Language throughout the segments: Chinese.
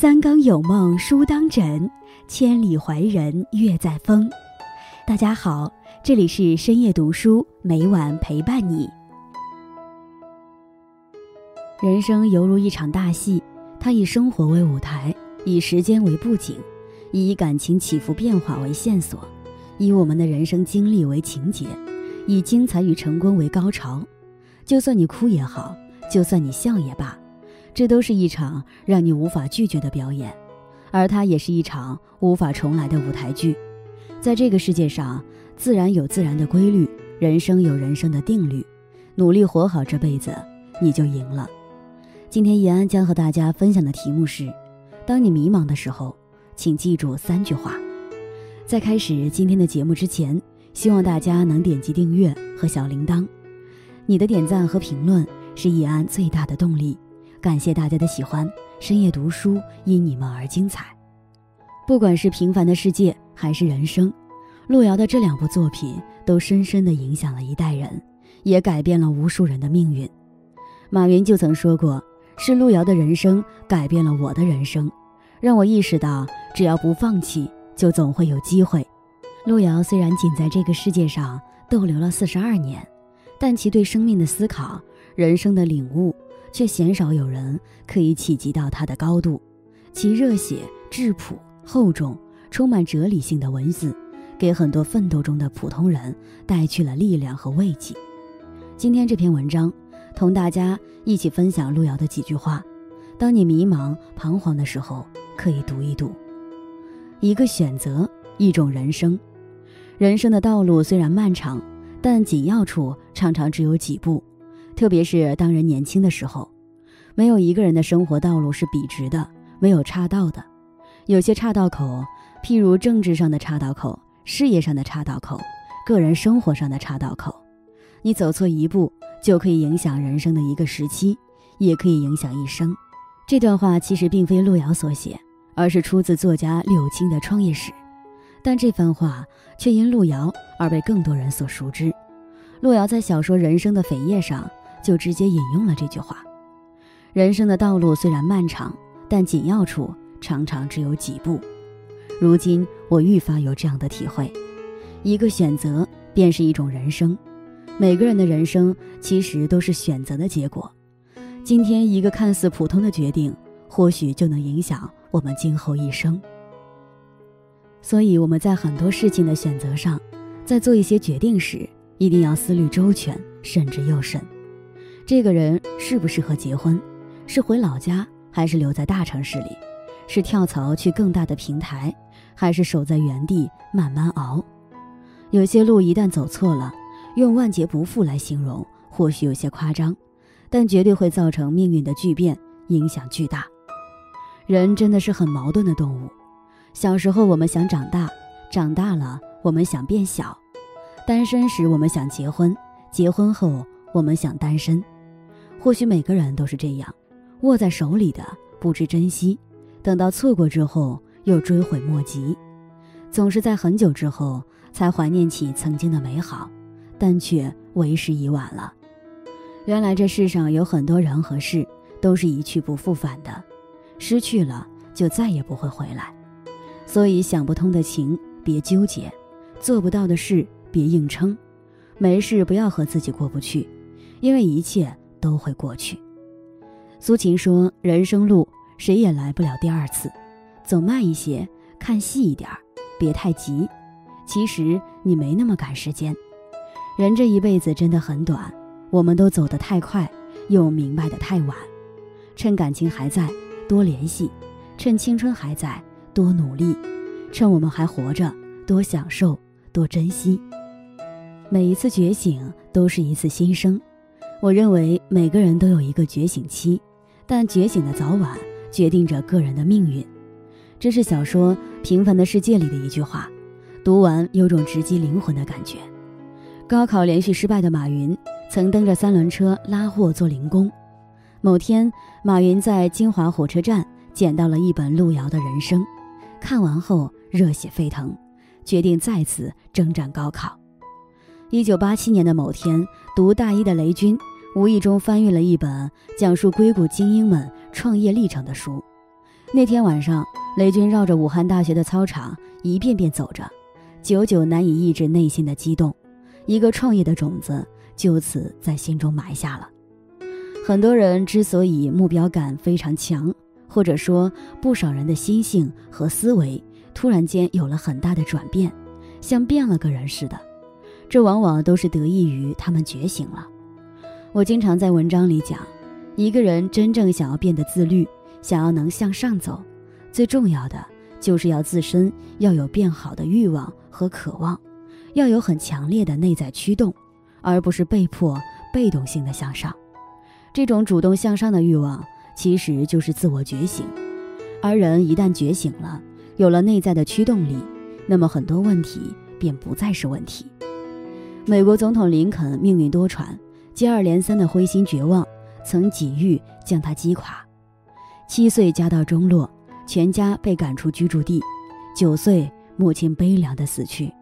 三更有梦书当枕，千里怀人月在风。大家好，这里是深夜读书，每晚陪伴你。人生犹如一场大戏，它以生活为舞台，以时间为布景，以感情起伏变化为线索，以我们的人生经历为情节，以精彩与成功为高潮。就算你哭也好，就算你笑也罢，这都是一场让你无法拒绝的表演，而它也是一场无法重来的舞台剧。在这个世界上，自然有自然的规律，人生有人生的定律，努力活好这辈子，你就赢了。今天延安将和大家分享的题目是：当你迷茫的时候，请记住三句话。在开始今天的节目之前，希望大家能点击订阅和小铃铛，你的点赞和评论是延安最大的动力。感谢大家的喜欢，深夜读书因你们而精彩。不管是平凡的世界还是人生，路遥的这两部作品都深深地影响了一代人，也改变了无数人的命运。马云就曾说过，是路遥的人生改变了我的人生，让我意识到只要不放弃，就总会有机会。路遥虽然仅在这个世界上逗留了42年，但其对生命的思考，人生的领悟，却鲜少有人可以企及到他的高度。其热血、质朴、厚重、充满哲理性的文字，给很多奋斗中的普通人带去了力量和慰藉。今天这篇文章同大家一起分享路遥的几句话，当你迷茫彷徨的时候，可以读一读。一个选择，一种人生。人生的道路虽然漫长，但紧要处常常只有几步，特别是当人年轻的时候，没有一个人的生活道路是笔直的，没有岔道的。有些岔道口，譬如政治上的岔道口，事业上的岔道口，个人生活上的岔道口。你走错一步，就可以影响人生的一个时期，也可以影响一生。这段话其实并非路遥所写，而是出自作家柳青的创业史，但这番话却因路遥而被更多人所熟知。路遥在小说《人生的扉页》上就直接引用了这句话。人生的道路虽然漫长，但紧要处常常只有几步。如今我愈发有这样的体会，一个选择便是一种人生。每个人的人生其实都是选择的结果，今天一个看似普通的决定，或许就能影响我们今后一生。所以我们在很多事情的选择上，在做一些决定时，一定要思虑周全，慎之又慎。这个人适不适合结婚，是回老家还是留在大城市里，是跳槽去更大的平台，还是守在原地慢慢熬。有些路一旦走错了，用万劫不复来形容或许有些夸张，但绝对会造成命运的巨变，影响巨大。人真的是很矛盾的动物，小时候我们想长大，长大了我们想变小，单身时我们想结婚，结婚后我们想单身。或许每个人都是这样，握在手里的不知珍惜，等到错过之后又追悔莫及，总是在很久之后才怀念起曾经的美好，但却为时已晚了。原来这世上有很多人和事都是一去不复返的，失去了就再也不会回来。所以想不通的情别纠结，做不到的事别硬撑，没事不要和自己过不去，因为一切都会过去。苏秦说，人生路谁也来不了第二次，走慢一些，看细一点，别太急。其实你没那么赶时间，人这一辈子真的很短，我们都走得太快，又明白得太晚。趁感情还在，多联系；趁青春还在，多努力；趁我们还活着，多享受，多珍惜。每一次觉醒都是一次新生，我认为每个人都有一个觉醒期，但觉醒的早晚决定着个人的命运。这是小说《平凡的世界》里的一句话，读完有种直击灵魂的感觉。高考连续失败的马云曾蹬着3轮车拉货做零工。某天，马云在金华火车站捡到了一本路遥的人生，看完后热血沸腾，决定再次征战高考。1987年的某天，读大一的雷军无意中翻阅了一本讲述硅谷精英们创业历程的书，那天晚上，雷军绕着武汉大学的操场一遍遍走着，久久难以抑制内心的激动。一个创业的种子就此在心中埋下了。很多人之所以目标感非常强，或者说不少人的心性和思维突然间有了很大的转变，像变了个人似的，这往往都是得益于他们觉醒了。我经常在文章里讲，一个人真正想要变得自律，想要能向上走，最重要的就是要自身要有变好的欲望和渴望，要有很强烈的内在驱动，而不是被迫被动性的向上。这种主动向上的欲望其实就是自我觉醒，而人一旦觉醒了，有了内在的驱动力，那么很多问题便不再是问题。美国总统林肯命运多舛，接二连三的灰心绝望曾几欲将他击垮。7岁家道中落，全家被赶出居住地；9岁母亲悲凉的死去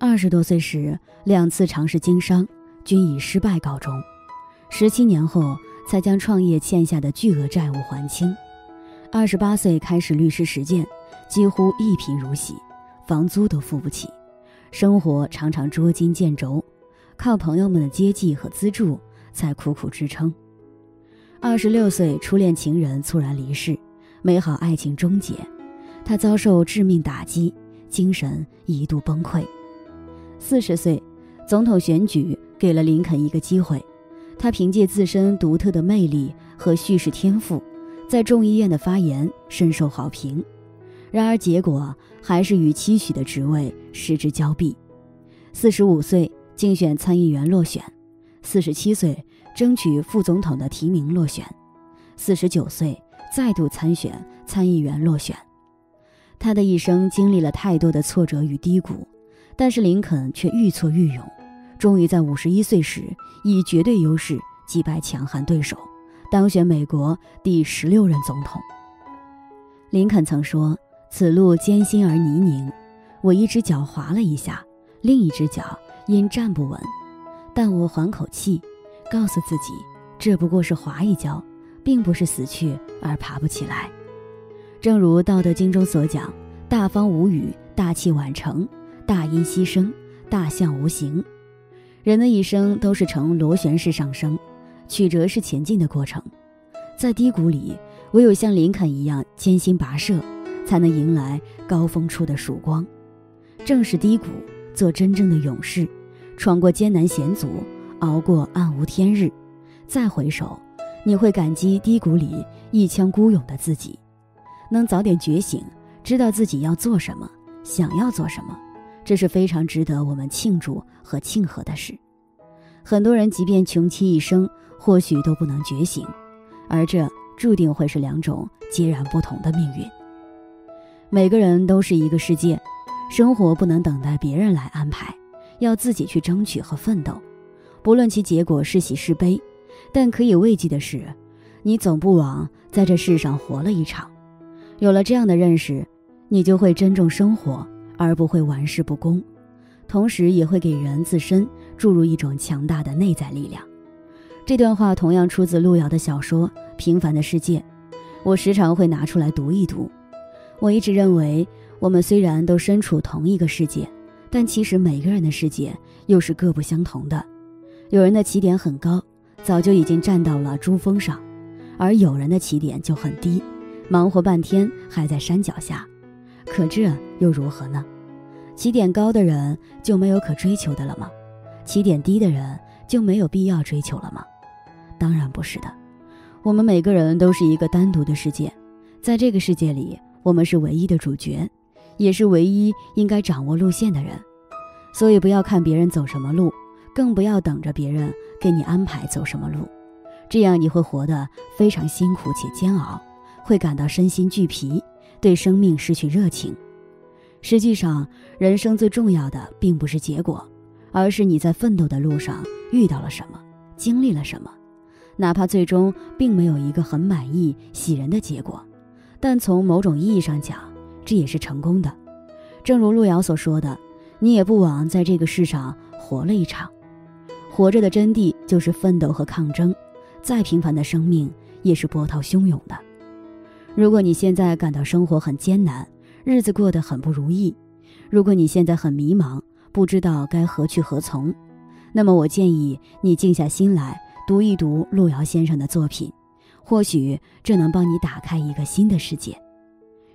；20多岁时2次尝试经商，均以失败告终；17年后才将创业欠下的巨额债务还清；28岁开始律师实践，几乎一贫如洗，房租都付不起，生活常常捉襟见肘，靠朋友们的接济和资助才苦苦支撑。26岁初恋情人猝然离世，美好爱情终结，他遭受致命打击，精神一度崩溃。40岁，总统选举给了林肯一个机会，他凭借自身独特的魅力和叙事天赋，在众议院的发言深受好评。然而结果还是与期许的职位失之交臂。45岁竞选参议员落选，47岁争取副总统的提名落选，49岁再度参选参议员落选。他的一生经历了太多的挫折与低谷，但是林肯却愈挫愈勇，终于在51岁时以绝对优势击败强悍对手，当选美国第16任总统。林肯曾说，此路艰辛而泥泞，我一只脚滑了一下，另一只脚因站不稳，但我缓口气，告诉自己这不过是滑一跤，并不是死去而爬不起来。正如道德经中所讲，大方无语，大器晚成，大音希声，大象无形。人的一生都是呈螺旋式上升，曲折是前进的过程。在低谷里，唯有像林肯一样艰辛跋涉，才能迎来高峰处的曙光。正是低谷，做真正的勇士，闯过艰难险阻，熬过暗无天日，再回首，你会感激低谷里一腔孤勇的自己。能早点觉醒，知道自己要做什么，想要做什么，这是非常值得我们庆祝和庆贺的事。很多人即便穷其一生，或许都不能觉醒，而这注定会是2种截然不同的命运。每个人都是一个世界，生活不能等待别人来安排，要自己去争取和奋斗。不论其结果是喜是悲，但可以慰藉的是，你总不枉在这世上活了一场。有了这样的认识，你就会珍重生活，而不会玩世不恭，同时也会给人自身注入一种强大的内在力量。这段话同样出自路遥的小说《平凡的世界》，我时常会拿出来读一读。我一直认为，我们虽然都身处同一个世界，但其实每个人的世界又是各不相同的。有人的起点很高，早就已经站到了珠峰上，而有人的起点就很低，忙活半天还在山脚下。可这又如何呢？起点高的人就没有可追求的了吗？起点低的人就没有必要追求了吗？当然不是的。我们每个人都是一个单独的世界，在这个世界里，我们是唯一的主角，也是唯一应该掌握路线的人。所以不要看别人走什么路，更不要等着别人给你安排走什么路，这样你会活得非常辛苦且煎熬，会感到身心俱疲，对生命失去热情。实际上，人生最重要的并不是结果，而是你在奋斗的路上遇到了什么，经历了什么。哪怕最终并没有一个很满意、喜人的结果，但从某种意义上讲，这也是成功的。正如路遥所说的，你也不枉在这个世上活了一场。活着的真谛就是奋斗和抗争，再平凡的生命也是波涛汹涌的。如果你现在感到生活很艰难，日子过得很不如意，如果你现在很迷茫，不知道该何去何从，那么我建议你静下心来读一读路遥先生的作品，或许这能帮你打开一个新的世界。